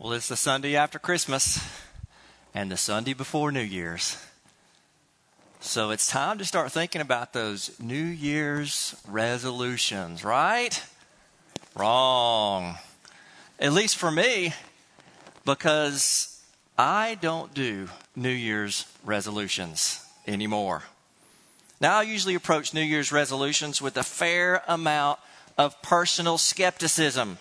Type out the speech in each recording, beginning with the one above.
Well, it's the Sunday after Christmas and the Sunday before New Year's. So it's time to start thinking about those New Year's resolutions, right? Wrong. At least for me, because I don't do New Year's resolutions anymore. Now, I usually approach New Year's resolutions with a fair amount of personal skepticism.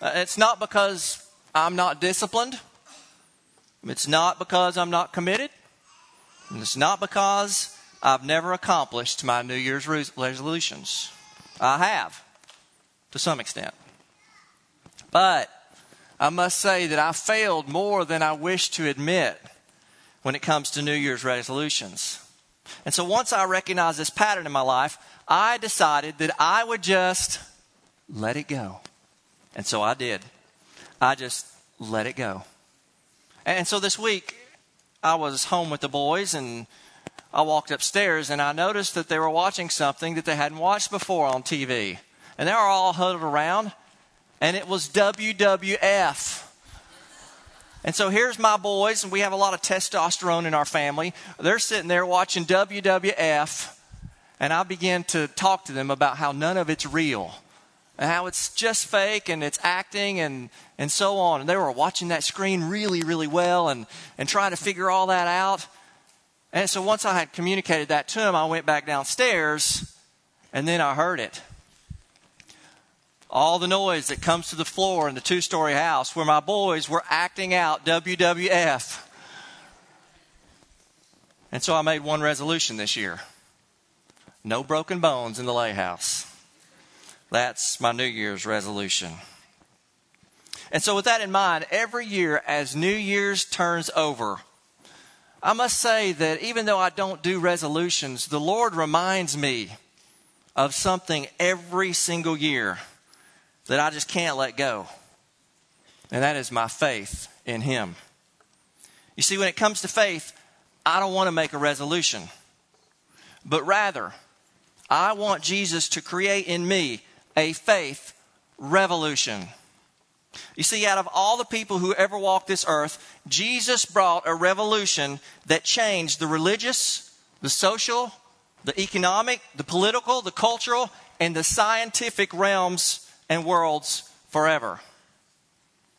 It's not because I'm not disciplined. It's not because I'm not committed. And it's not because I've never accomplished my New Year's resolutions. I have, to some extent. But I must say that I failed more than I wish to admit when it comes to New Year's resolutions. And so once I recognized this pattern in my life, I decided that I would just let it go. And so I did. I just let it go. And so this week, I was home with the boys and I walked upstairs and I noticed that they were watching something that they hadn't watched before on TV. And they were all huddled around and it was WWF. And so here's my boys, and we have a lot of testosterone in our family. They're sitting there watching WWF, and I begin to talk to them about how none of it's real, and how it's just fake, and it's acting, and so on. And they were watching that screen really, really well and trying to figure all that out. And so once I had communicated that to them, I went back downstairs, and then I heard it. All the noise that comes to the floor in the two-story house where my boys were acting out WWF. And so I made one resolution this year. No broken bones in the lay house. That's my New Year's resolution. And so with that in mind, every year as New Year's turns over, I must say that even though I don't do resolutions, the Lord reminds me of something every single year that I just can't let go. And that is my faith in Him. You see, when it comes to faith, I don't want to make a resolution. But rather, I want Jesus to create in me a faith revolution. You see, out of all the people who ever walked this earth, Jesus brought a revolution that changed the religious, the social, the economic, the political, the cultural, and the scientific realms and worlds forever.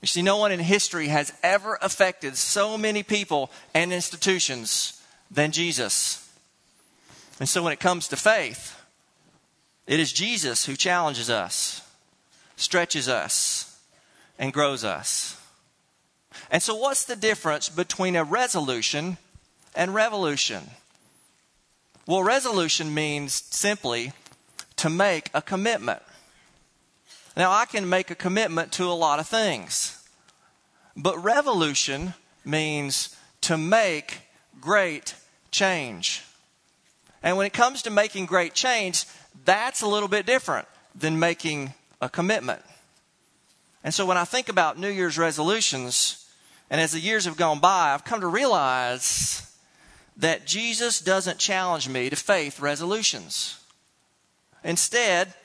You see, no one in history has ever affected so many people and institutions than Jesus. And so when it comes to faith, it is Jesus who challenges us, stretches us, and grows us. And so what's the difference between a resolution and revolution? Well, resolution means simply to make a commitment. Now, I can make a commitment to a lot of things, but revolution means to make great change. And when it comes to making great change, that's a little bit different than making a commitment. And so when I think about New Year's resolutions, and as the years have gone by, I've come to realize that Jesus doesn't challenge me to faith resolutions. Instead,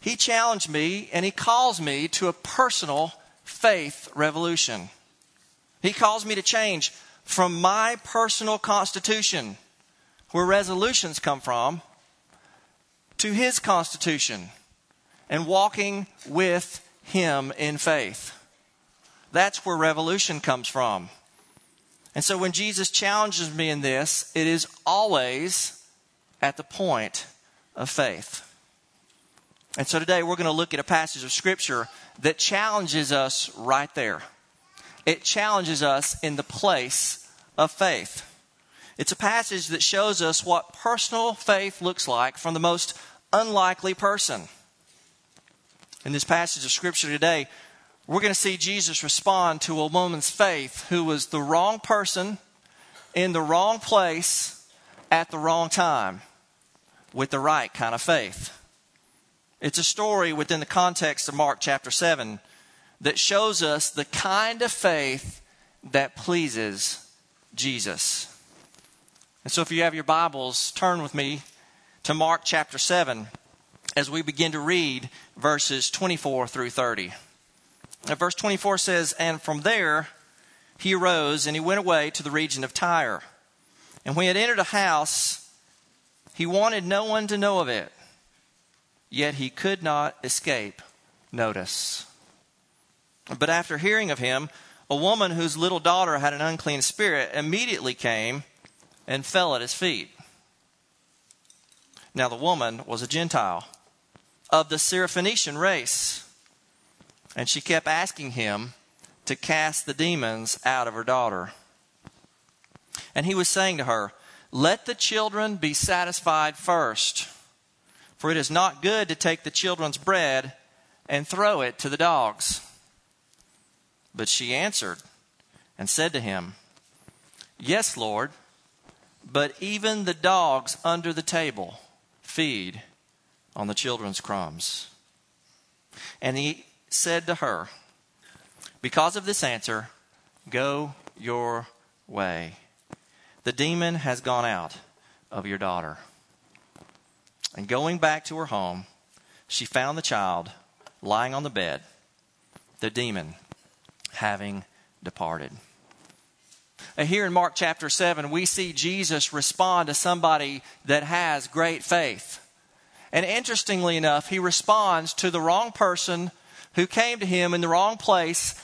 He challenged me and He calls me to a personal faith revolution. He calls me to change from my personal constitution, where resolutions come from, to His constitution and walking with Him in faith. That's where revolution comes from. And so when Jesus challenges me in this, it is always at the point of faith. And so today we're going to look at a passage of Scripture that challenges us right there. It challenges us in the place of faith. It's a passage that shows us what personal faith looks like from the most unlikely person. In this passage of Scripture today, we're going to see Jesus respond to a woman's faith who was the wrong person, in the wrong place, at the wrong time, with the right kind of faith. It's a story within the context of Mark chapter 7 that shows us the kind of faith that pleases Jesus. And so if you have your Bibles, turn with me to Mark chapter 7 as we begin to read verses 24 through 30. And verse 24 says, and from there he arose and he went away to the region of Tyre. And when he had entered a house, he wanted no one to know of it. Yet he could not escape notice. But after hearing of him, a woman whose little daughter had an unclean spirit immediately came and fell at his feet. Now the woman was a Gentile of the Syrophoenician race. And she kept asking him to cast the demons out of her daughter. And he was saying to her, let the children be satisfied first, for it is not good to take the children's bread and throw it to the dogs. But she answered and said to him, yes, Lord, but even the dogs under the table feed on the children's crumbs. And he said to her, because of this answer, go your way. The demon has gone out of your daughter. And going back to her home, she found the child lying on the bed, the demon having departed. And here in Mark chapter 7, we see Jesus respond to somebody that has great faith. And interestingly enough, he responds to the wrong person who came to him in the wrong place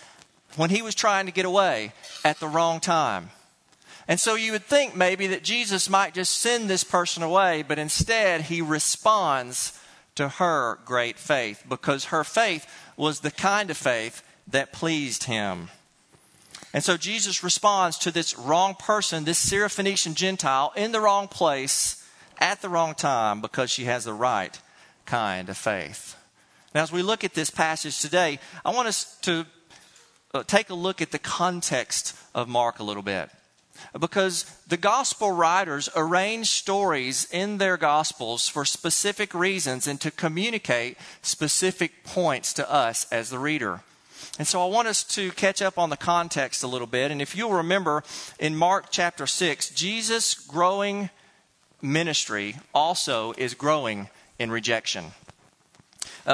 when he was trying to get away at the wrong time. And so you would think maybe that Jesus might just send this person away, but instead he responds to her great faith, because her faith was the kind of faith that pleased him. And so Jesus responds to this wrong person, this Syrophoenician Gentile, in the wrong place at the wrong time, because she has the right kind of faith. Now, as we look at this passage today, I want us to take a look at the context of Mark a little bit. Because the gospel writers arrange stories in their gospels for specific reasons and to communicate specific points to us as the reader. And so I want us to catch up on the context a little bit. And if you'll remember, in Mark chapter 6, Jesus' growing ministry also is growing in rejection.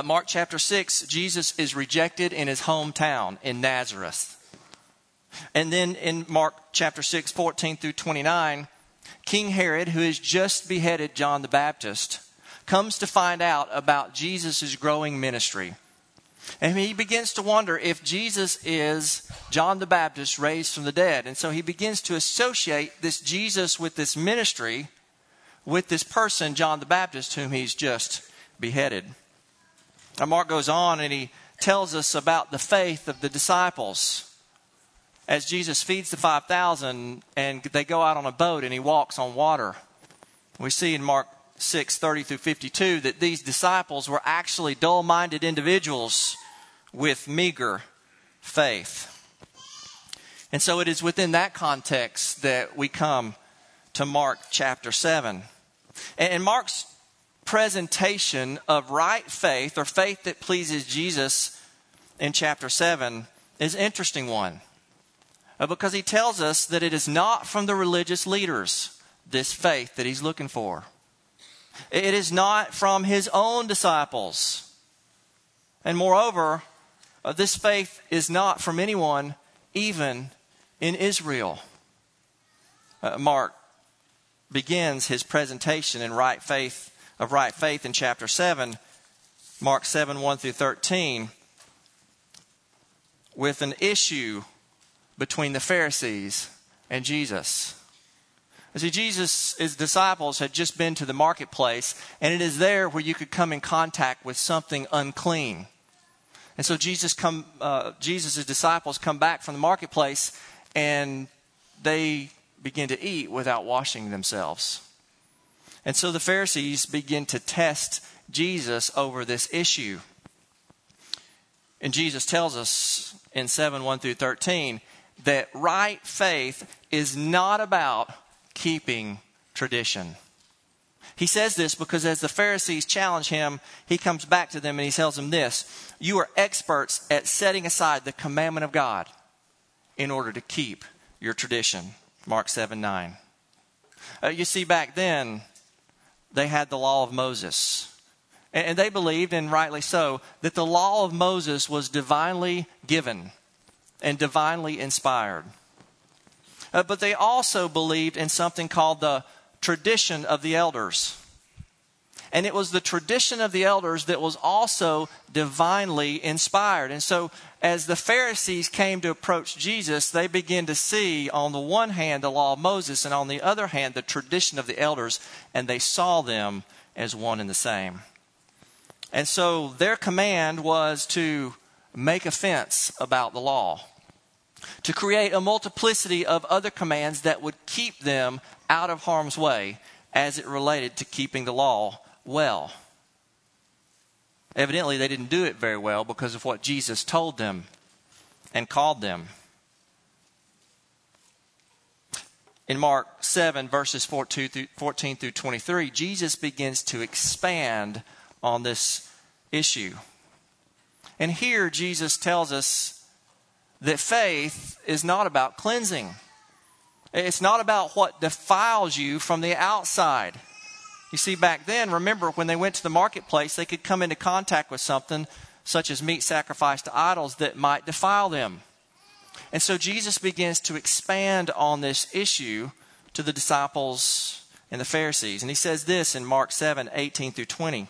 Mark chapter 6, Jesus is rejected in his hometown in Nazareth. And then in Mark chapter 6, 14 through 29, King Herod, who has just beheaded John the Baptist, comes to find out about Jesus' growing ministry. And he begins to wonder if Jesus is John the Baptist raised from the dead. And so he begins to associate this Jesus with this ministry, with this person, John the Baptist, whom he's just beheaded. And Mark goes on and he tells us about the faith of the disciples as Jesus feeds the 5,000 and they go out on a boat and he walks on water. We see in Mark 6, 30 through 52 that these disciples were actually dull-minded individuals with meager faith. And so it is within that context that we come to Mark chapter 7. And Mark's presentation of right faith, or faith that pleases Jesus, in chapter 7 is an interesting one, because he tells us that it is not from the religious leaders, this faith that he's looking for. It is not from his own disciples. And moreover, this faith is not from anyone, even in Israel. Mark begins his presentation in right faith of right faith in chapter 7, Mark 7, 1 through 13, with an issue between the Pharisees and Jesus. You see, Jesus' disciples had just been to the marketplace, and it is there where you could come in contact with something unclean. And so Jesus' disciples come back from the marketplace, and they begin to eat without washing themselves. And so the Pharisees begin to test Jesus over this issue. And Jesus tells us in 7, 1 through 13, that right faith is not about keeping tradition. He says this because as the Pharisees challenge him, he comes back to them and he tells them this: you are experts at setting aside the commandment of God in order to keep your tradition. Mark 7, 9. You see, back then, they had the law of Moses. And they believed, and rightly so, that the law of Moses was divinely given and divinely inspired. But they also believed in something called the tradition of the elders. And it was the tradition of the elders that was also divinely inspired. And so as the Pharisees came to approach Jesus, they began to see on the one hand the law of Moses and on the other hand the tradition of the elders. And they saw them as one and the same. And so their command was to make a fence about the law, to create a multiplicity of other commands that would keep them out of harm's way as it related to keeping the law well. Evidently, they didn't do it very well because of what Jesus told them and called them. In Mark 7, verses 14 through 23, Jesus begins to expand on this issue. And here, Jesus tells us that faith is not about cleansing. It's not about what defiles you from the outside. You see, back then, remember, when they went to the marketplace, they could come into contact with something such as meat sacrificed to idols that might defile them. And so Jesus begins to expand on this issue to the disciples and the Pharisees. And he says this in Mark 7, 18 through 20.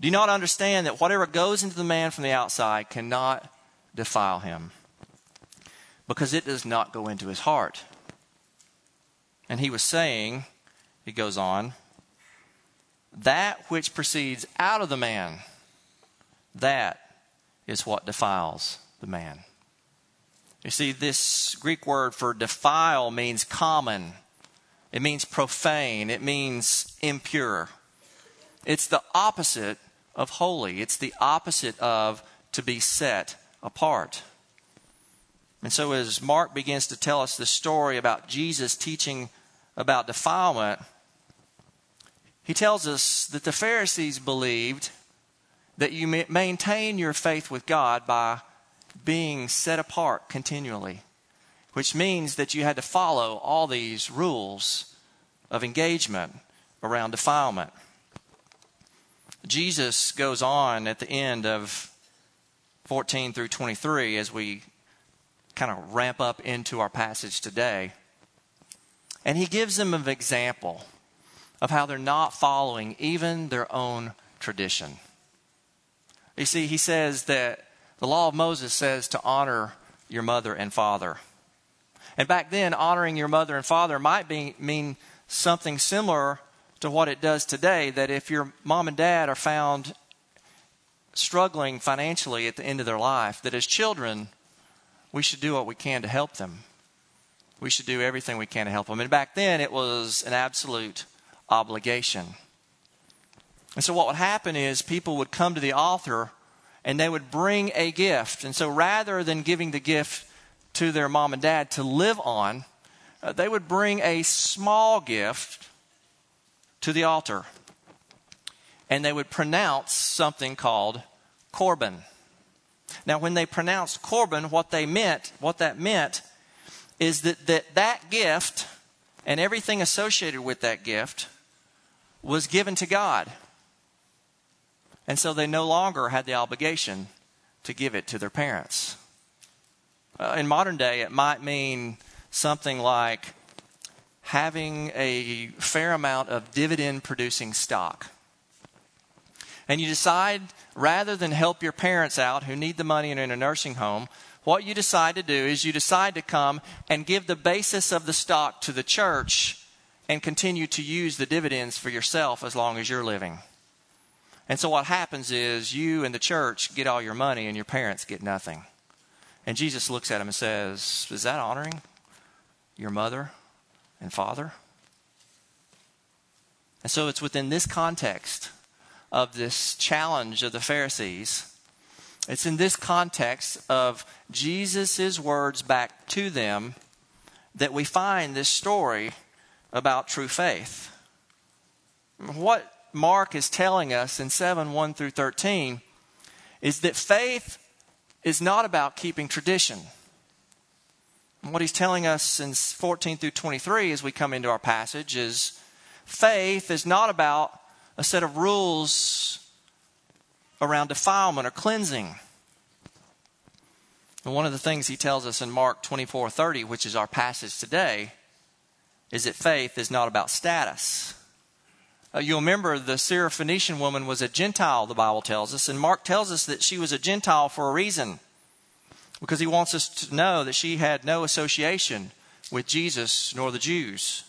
Do you not understand that whatever goes into the man from the outside cannot defile him, because it does not go into his heart? And he was saying, he goes on, that which proceeds out of the man, that is what defiles the man. You see, this Greek word for defile means common. It means profane. It means impure. It's the opposite of holy. It's the opposite of to be set apart. And so as Mark begins to tell us the story about Jesus teaching about defilement, he tells us that the Pharisees believed that you maintain your faith with God by being set apart continually, which means that you had to follow all these rules of engagement around defilement. Jesus goes on at the end of 14 through 23 as we kind of ramp up into our passage today. And he gives them an example of how they're not following even their own tradition. You see, he says that the law of Moses says to honor your mother and father. And back then, honoring your mother and father might mean something similar to what it does today, that if your mom and dad are found struggling financially at the end of their life, that as children, we should do what we can to help them. We should do everything we can to help them. And back then, it was an absolute obligation. And so what would happen is people would come to the altar and they would bring a gift. And so rather than giving the gift to their mom and dad to live on, they would bring a small gift to the altar. And they would pronounce something called Corban. Now, when they pronounced Corban, what that meant is that gift and everything associated with that gift was given to God. And so they no longer had the obligation to give it to their parents. In modern day, it might mean something like having a fair amount of dividend-producing stock. And you decide, rather than help your parents out who need the money and are in a nursing home, what you decide to do is you decide to come and give the basis of the stock to the church and continue to use the dividends for yourself as long as you're living. And so what happens is you and the church get all your money and your parents get nothing. And Jesus looks at him and says, is that honoring your mother and father? And so it's within this context of this challenge of the Pharisees. It's in this context of Jesus' words back to them that we find this story about true faith. What Mark is telling us in 7:1 through 13 is that faith is not about keeping tradition. And what he's telling us in 14 through 23 as we come into our passage is faith is not about a set of rules around defilement or cleansing. And one of the things he tells us in Mark 24:30, which is our passage today, is that faith is not about status. You'll remember the Syrophoenician woman was a Gentile, the Bible tells us. And Mark tells us that she was a Gentile for a reason, because he wants us to know that she had no association with Jesus nor the Jews.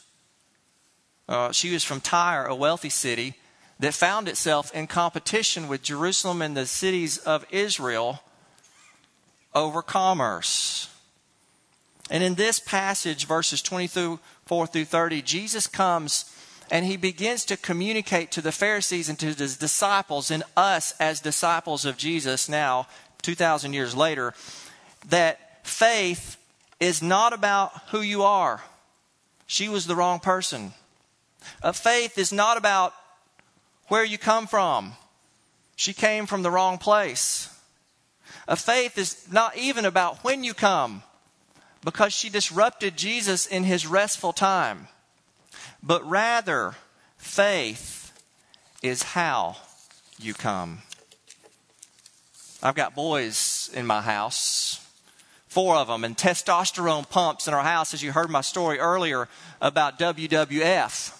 She was from Tyre, a wealthy city that found itself in competition with Jerusalem and the cities of Israel over commerce. And in this passage, verses 24 through 30, Jesus comes and he begins to communicate to the Pharisees and to his disciples and us as disciples of Jesus now, 2,000 years later, that faith is not about who you are. She was the wrong person. Faith is not about where you come from. She came from the wrong place. Faith is not even about when you come, because she disrupted Jesus in his restful time. But rather, faith is how you come. I've got boys in my house, 4 of them, and testosterone pumps in our house, as you heard my story earlier about WWF.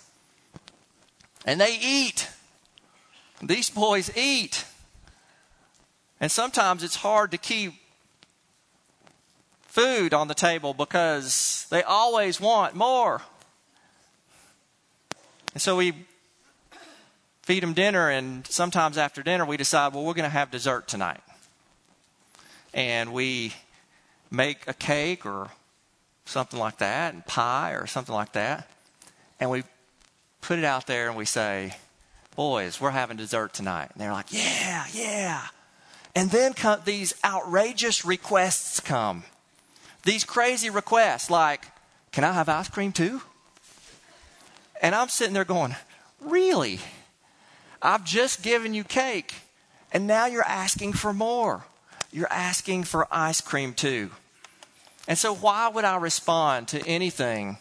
And they eat. These boys eat. And sometimes it's hard to keep food on the table because they always want more. And so we feed them dinner, and sometimes after dinner we decide, well, we're going to have dessert tonight. And we make a cake or something like that, and pie or something like that. And we put it out there and we say, boys, we're having dessert tonight. And they're like, yeah. And then come these outrageous requests come. These crazy requests like, can I have ice cream too? And I'm sitting there going, really? I've just given you cake, and now you're asking for more. You're asking for ice cream too. And so why would I respond to anything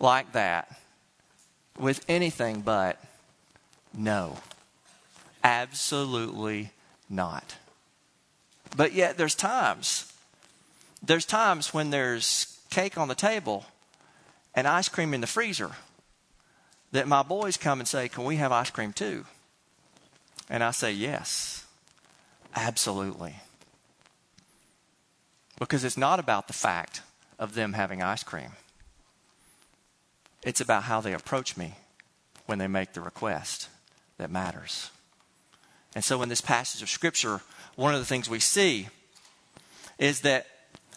like that with anything but no? Absolutely not. But yet there's times when there's cake on the table and ice cream in the freezer that my boys come and say, can we have ice cream too? And I say, yes, absolutely. Because it's not about the fact of them having ice cream. It's about how they approach me when they make the request that matters. And so in this passage of Scripture, one of the things we see is that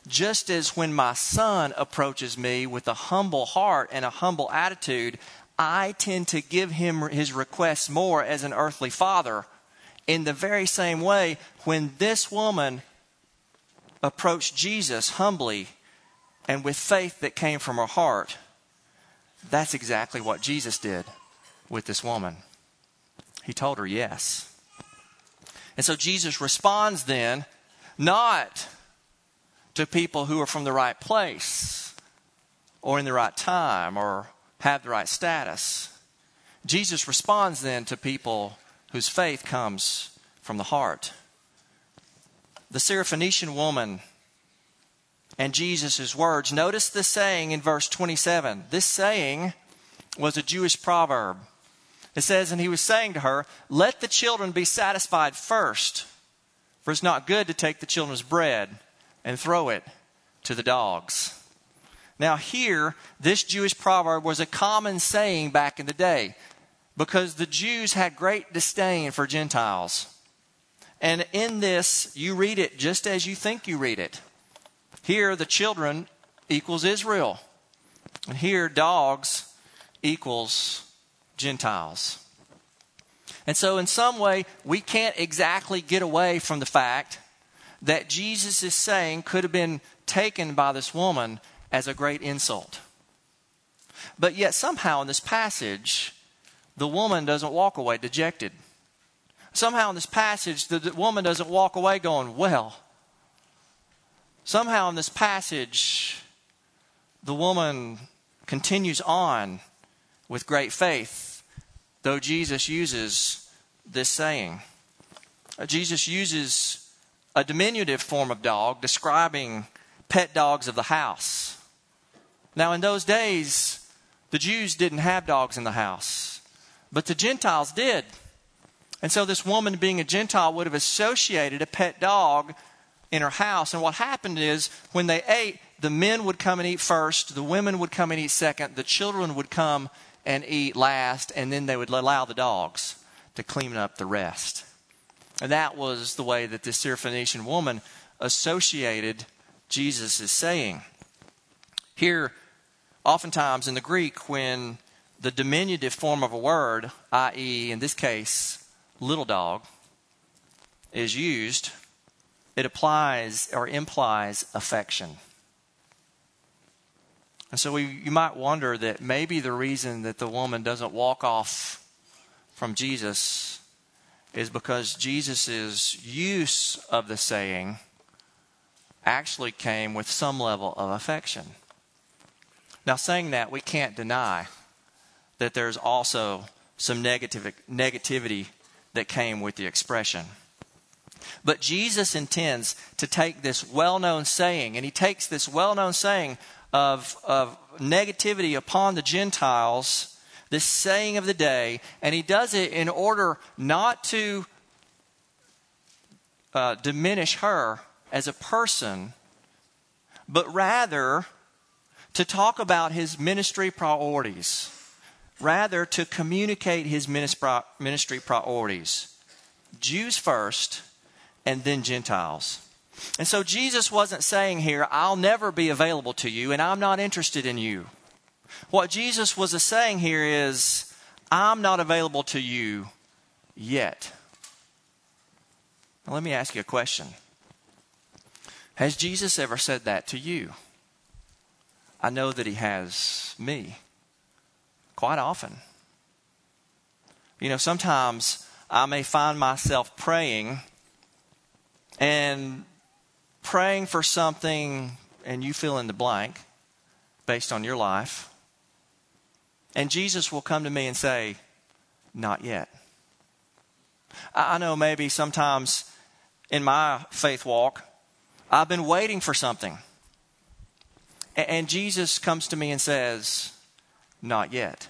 just as when my son approaches me with a humble heart and a humble attitude, I tend to give him his requests more as an earthly father. In the very same way, when this woman approached Jesus humbly and with faith that came from her heart, that's exactly what Jesus did with this woman. He told her yes. And so Jesus responds then, not to people who are from the right place or in the right time or have the right status. Jesus responds then to people whose faith comes from the heart. The Syrophoenician woman and Jesus' words. Notice the saying in verse 27. This saying was a Jewish proverb. It says, and he was saying to her, let the children be satisfied first, for it's not good to take the children's bread and throw it to the dogs. Now here, this Jewish proverb was a common saying back in the day, because the Jews had great disdain for Gentiles. And in this, you read it just as you think you read it. Here, the children equals Israel. And here, dogs equals Gentiles. And so in some way, we can't exactly get away from the fact that Jesus is saying could have been taken by this woman as a great insult. But yet somehow in this passage, the woman doesn't walk away dejected. Somehow in this passage, the woman doesn't walk away going, well. Somehow in this passage, the woman continues on with great faith, though Jesus uses this saying. Jesus uses a diminutive form of dog describing pet dogs of the house. Now, in those days, the Jews didn't have dogs in the house, but the Gentiles did. And so this woman, being a Gentile, would have associated a pet dog in her house. And what happened is, when they ate, the men would come and eat first, the women would come and eat second, the children would come and eat last, and then they would allow the dogs to clean up the rest. And that was the way that this Syrophoenician woman associated Jesus' saying. Here, oftentimes in the Greek, when the diminutive form of a word, i.e., in this case, little dog, is used, it applies or implies affection. And so you might wonder that maybe the reason that the woman doesn't walk off from Jesus is because Jesus' use of the saying actually came with some level of affection. Now, saying that, we can't deny that there's also some negativity that came with the expression. But Jesus intends to take this well-known saying, and he takes this well-known saying of negativity upon the Gentiles, this saying of the day, and he does it in order not to diminish her as a person, but rather to talk about his ministry priorities, rather to communicate his ministry priorities. Jews first, and then Gentiles. And so Jesus wasn't saying here, I'll never be available to you and I'm not interested in you. What Jesus was saying here is, I'm not available to you yet. Now, let me ask you a question. Has Jesus ever said that to you? I know that he has me quite often. You know, sometimes I may find myself praying and praying for something, and you fill in the blank based on your life. And Jesus will come to me and say, not yet. I know maybe sometimes in my faith walk, I've been waiting for something. And Jesus comes to me and says, not yet.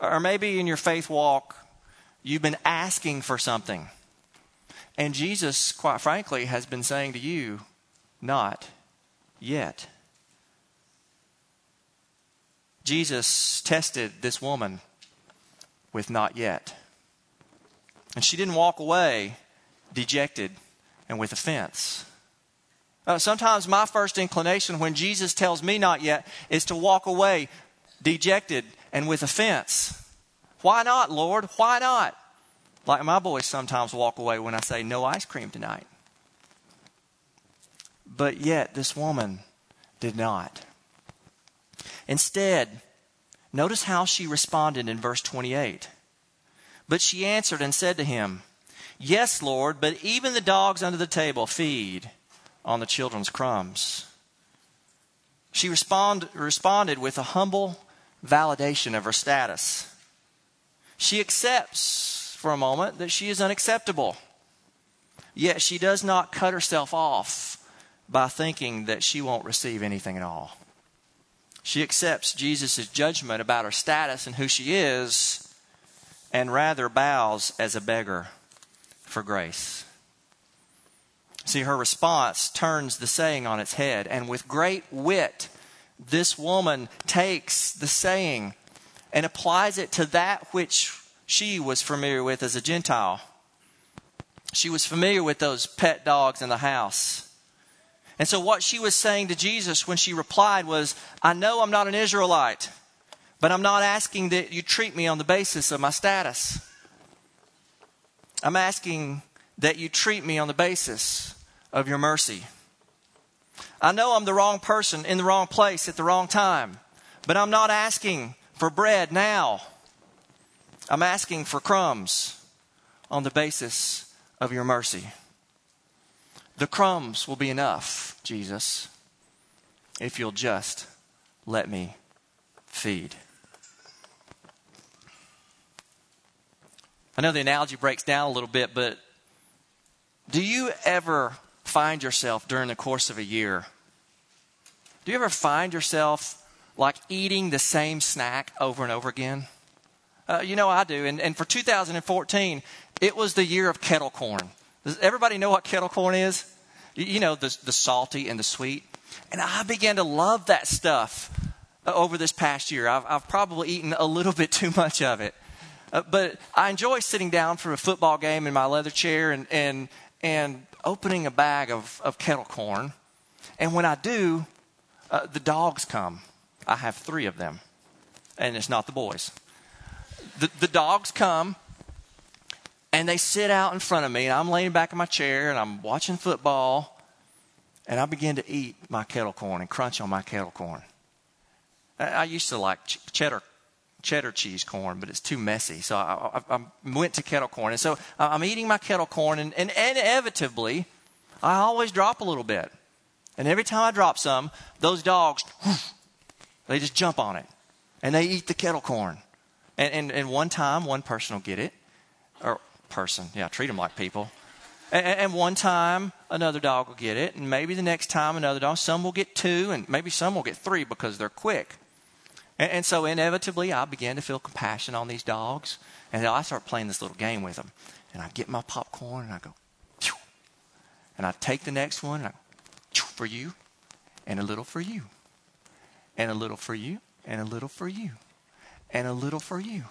Or maybe in your faith walk, you've been asking for something. And Jesus, quite frankly, has been saying to you, not yet. Jesus tested this woman with not yet. And she didn't walk away dejected and with offense. Sometimes my first inclination when Jesus tells me not yet is to walk away dejected and with offense. Why not, Lord? Why not? Like my boys sometimes walk away when I say, no ice cream tonight. But yet, this woman did not. Instead, notice how she responded in verse 28. But she answered and said to him, yes, Lord, but even the dogs under the table feed on the children's crumbs. She responded with a humble validation of her status. She accepts for a moment that she is unacceptable. Yet she does not cut herself off by thinking that she won't receive anything at all. She accepts Jesus' judgment about her status and who she is, and rather bows as a beggar for grace. See, her response turns the saying on its head, and with great wit, this woman takes the saying and applies it to that which she was familiar with as a Gentile. She was familiar with those pet dogs in the house. And so what she was saying to Jesus when she replied was, I know I'm not an Israelite, but I'm not asking that you treat me on the basis of my status. I'm asking that you treat me on the basis of your mercy. I know I'm the wrong person in the wrong place at the wrong time, but I'm not asking for bread now. I'm asking for crumbs on the basis of your mercy. The crumbs will be enough, Jesus, if you'll just let me feed. I know the analogy breaks down a little bit, but do you ever find yourself during the course of a year? Do you ever find yourself like eating the same snack over and over again? You know I do. And for 2014, it was the year of kettle corn. Does everybody know what kettle corn is? You know, the salty and the sweet. And I began to love that stuff over this past year. I've probably eaten a little bit too much of it. But I enjoy sitting down for a football game in my leather chair and opening a bag of kettle corn. And when I do, the dogs come. I have 3 of them. And it's not the boys. The dogs come. And they sit out in front of me, and I'm laying back in my chair, and I'm watching football, and I begin to eat my kettle corn and crunch on my kettle corn. I used to like cheddar cheese corn, but it's too messy, so I went to kettle corn. And so I'm eating my kettle corn, and inevitably, I always drop a little bit. And every time I drop some, those dogs, they just jump on it, and they eat the kettle corn. And one time, one person will get it. Treat them like people. And one time, another dog will get it. And maybe the next time, another dog. Some will get 2, and maybe some will get 3 because they're quick. And so inevitably, I began to feel compassion on these dogs. And I start playing this little game with them. And I get my popcorn, and I go, phew. And I take the next one, and I go, phew, for you, and a little for you, and a little for you, and a little for you, and a little for you.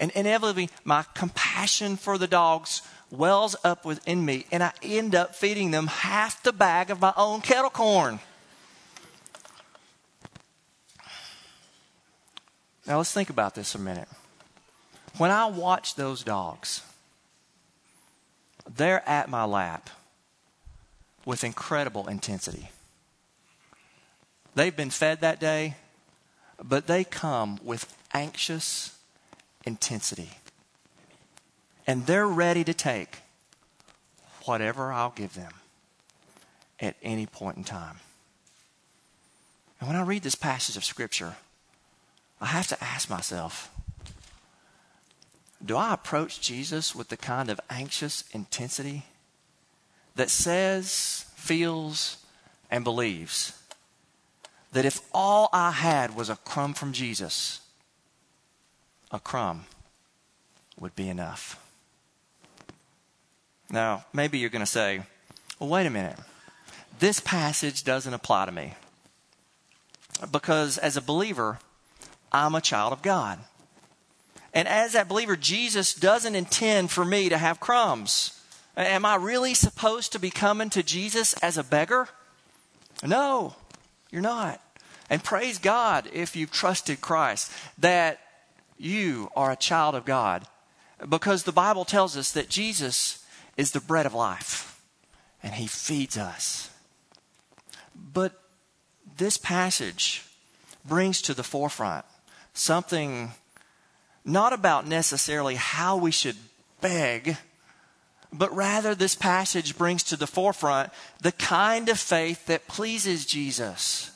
And inevitably, my compassion for the dogs wells up within me, and I end up feeding them half the bag of my own kettle corn. Now, let's think about this a minute. When I watch those dogs, they're at my lap with incredible intensity. They've been fed that day, but they come with anxious intensity. And they're ready to take whatever I'll give them at any point in time. And when I read this passage of Scripture, I have to ask myself, do I approach Jesus with the kind of anxious intensity that says, feels, and believes that if all I had was a crumb from Jesus, a crumb would be enough? Now, maybe you're going to say, well, wait a minute. This passage doesn't apply to me. Because as a believer, I'm a child of God. And as that believer, Jesus doesn't intend for me to have crumbs. Am I really supposed to be coming to Jesus as a beggar? No, you're not. And praise God if you've trusted Christ that you are a child of God, because the Bible tells us that Jesus is the bread of life and he feeds us. But this passage brings to the forefront something not about necessarily how we should beg, but rather this passage brings to the forefront the kind of faith that pleases Jesus.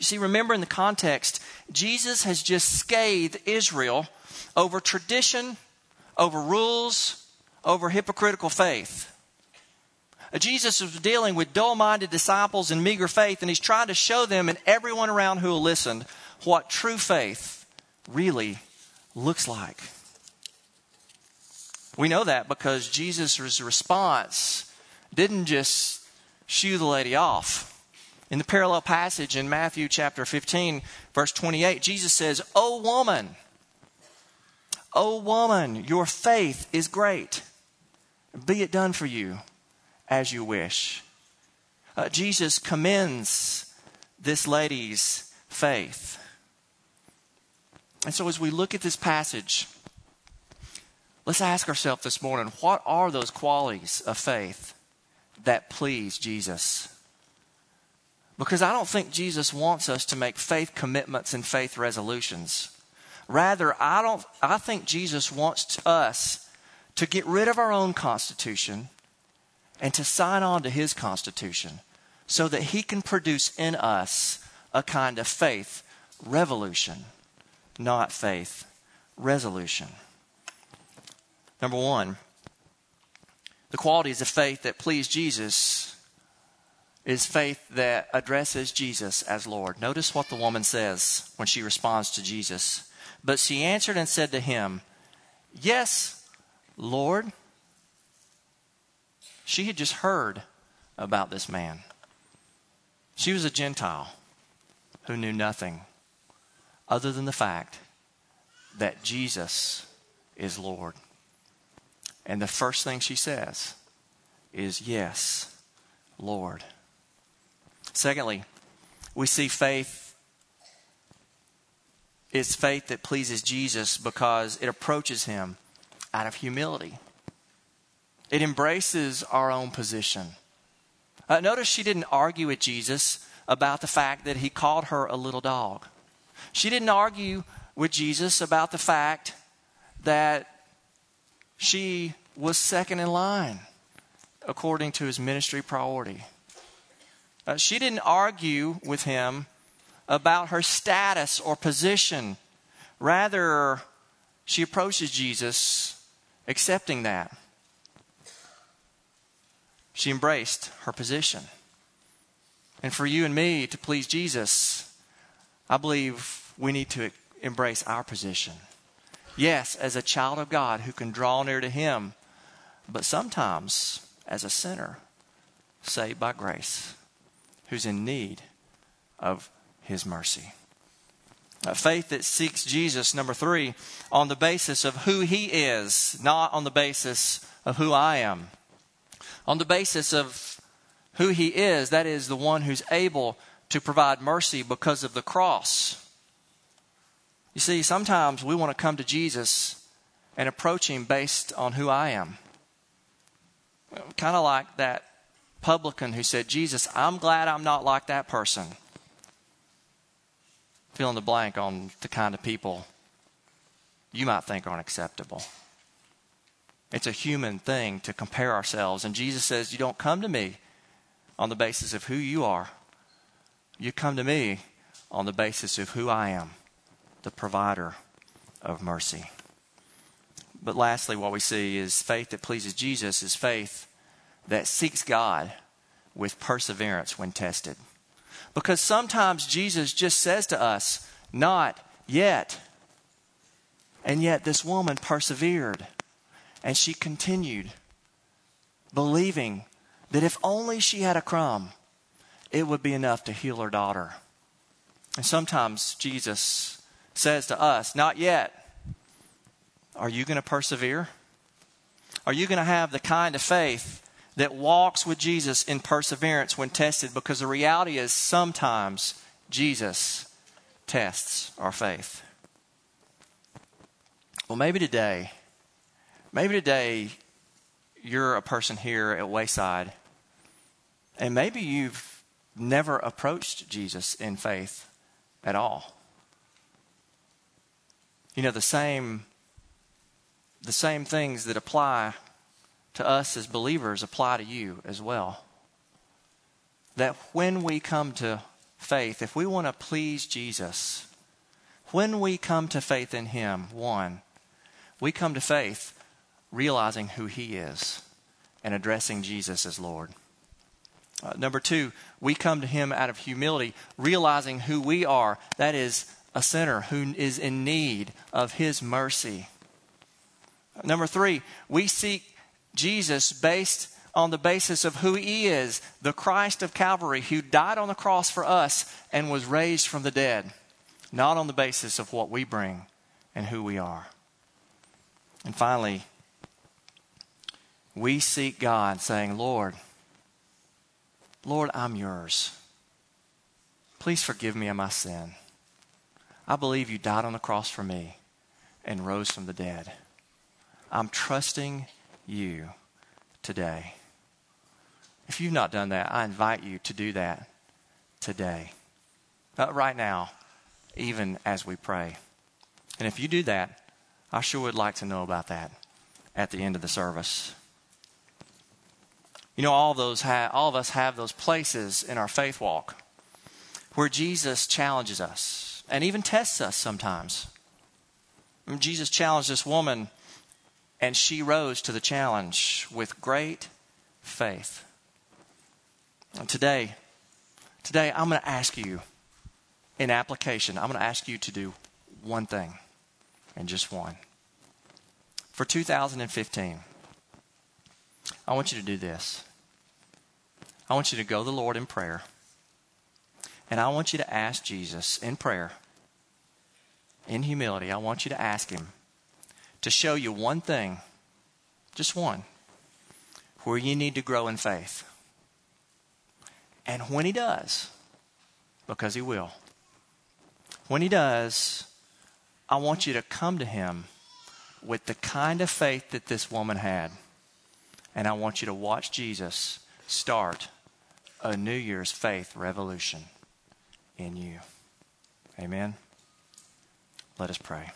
You see, remember in the context, Jesus has just scathed Israel over tradition, over rules, over hypocritical faith. Jesus was dealing with dull-minded disciples and meager faith, and he's trying to show them and everyone around who will listen what true faith really looks like. We know that because Jesus' response didn't just shoo the lady off. In the parallel passage in Matthew chapter 15, verse 28, Jesus says, O woman, your faith is great. Be it done for you as you wish. Jesus commends this lady's faith. And so as we look at this passage, let's ask ourselves this morning, what are those qualities of faith that please Jesus? Because I don't think Jesus wants us to make faith commitments and faith resolutions. Rather, I think Jesus wants us to get rid of our own constitution and to sign on to his constitution so that he can produce in us a kind of faith revolution, not faith resolution. Number one, the qualities of faith that please Jesus is faith that addresses Jesus as Lord. Notice what the woman says when she responds to Jesus. But she answered and said to him, "Yes, Lord." She had just heard about this man. She was a Gentile who knew nothing other than the fact that Jesus is Lord. And the first thing she says is, "Yes, Lord." Secondly, we see faith is faith that pleases Jesus because it approaches him out of humility. It embraces our own position. Notice she didn't argue with Jesus about the fact that he called her a little dog. She didn't argue with Jesus about the fact that she was second in line according to his ministry priority. She didn't argue with him about her status or position. Rather, she approaches Jesus accepting that. She embraced her position. And for you and me to please Jesus, I believe we need to embrace our position. Yes, as a child of God who can draw near to him, but sometimes as a sinner saved by grace who's in need of his mercy. A faith that seeks Jesus, number three, on the basis of who he is, not on the basis of who I am. On the basis of who he is, that is the one who's able to provide mercy because of the cross. You see, sometimes we want to come to Jesus and approach him based on who I am. Kind of like that publican who said, "Jesus, I'm glad I'm not like that person." Fill in the blank on the kind of people you might think aren't acceptable. It's a human thing to compare ourselves. And Jesus says, you don't come to me on the basis of who you are. You come to me on the basis of who I am, the provider of mercy. But lastly, what we see is faith that pleases Jesus is faith that seeks God with perseverance when tested. Because sometimes Jesus just says to us, "Not yet." And yet this woman persevered and she continued believing that if only she had a crumb, it would be enough to heal her daughter. And sometimes Jesus says to us, "Not yet." Are you going to persevere? Are you going to have the kind of faith that walks with Jesus in perseverance when tested? Because the reality is sometimes Jesus tests our faith. Well, maybe today you're a person here at Wayside, and maybe you've never approached Jesus in faith at all. You know, the same things that apply to us as believers apply to you as well. That when we come to faith, if we want to please Jesus, when we come to faith in him, one, we come to faith realizing who he is and addressing Jesus as Lord. Number two, we come to him out of humility, realizing who we are, that is a sinner who is in need of his mercy. Number three, we seek Jesus based on the basis of who he is, the Christ of Calvary, who died on the cross for us and was raised from the dead, not on the basis of what we bring and who we are. And finally, we seek God saying, Lord, I'm yours. Please forgive me of my sin. I believe you died on the cross for me and rose from the dead. I'm trusting you today. If you've not done that, I invite you to do that today, right now, even as we pray. And if you do that, I sure would like to know about that at the end of the service. You know, all of us have those places in our faith walk where Jesus challenges us. And even tests us sometimes. Jesus challenged this woman And she rose to the challenge with great faith. And today I'm going to ask you, in application, I'm going to ask you to do one thing, and just one. For 2015, I want you to do this. I want you to go to the Lord in prayer, and I want you to ask Jesus in prayer, in humility, I want you to ask him to show you one thing, just one, where you need to grow in faith. And when he does, because he will, when he does, I want you to come to him with the kind of faith that this woman had. And I want you to watch Jesus start a New Year's faith revolution in you. Amen. Let us pray.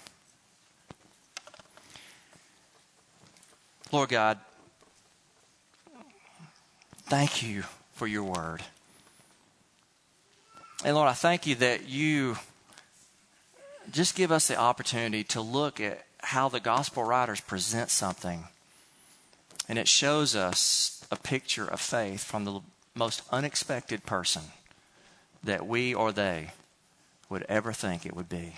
Lord God, thank you for your word. And Lord, I thank you that you just give us the opportunity to look at how the gospel writers present something. And it shows us a picture of faith from the most unexpected person that we or they would ever think it would be.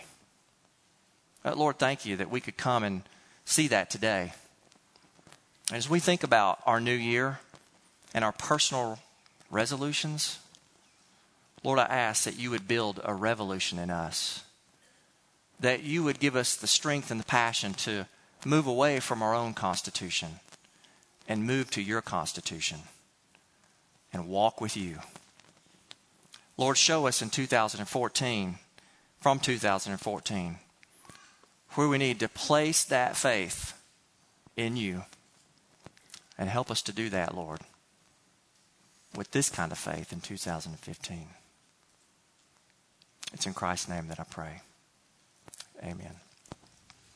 Lord, thank you that we could come and see that today. As we think about our new year and our personal resolutions, Lord, I ask that you would build a revolution in us, that you would give us the strength and the passion to move away from our own constitution and move to your constitution and walk with you. Lord, show us in 2014, from 2014, where we need to place that faith in you, and help us to do that, Lord, with this kind of faith in 2015. It's in Christ's name that I pray. Amen.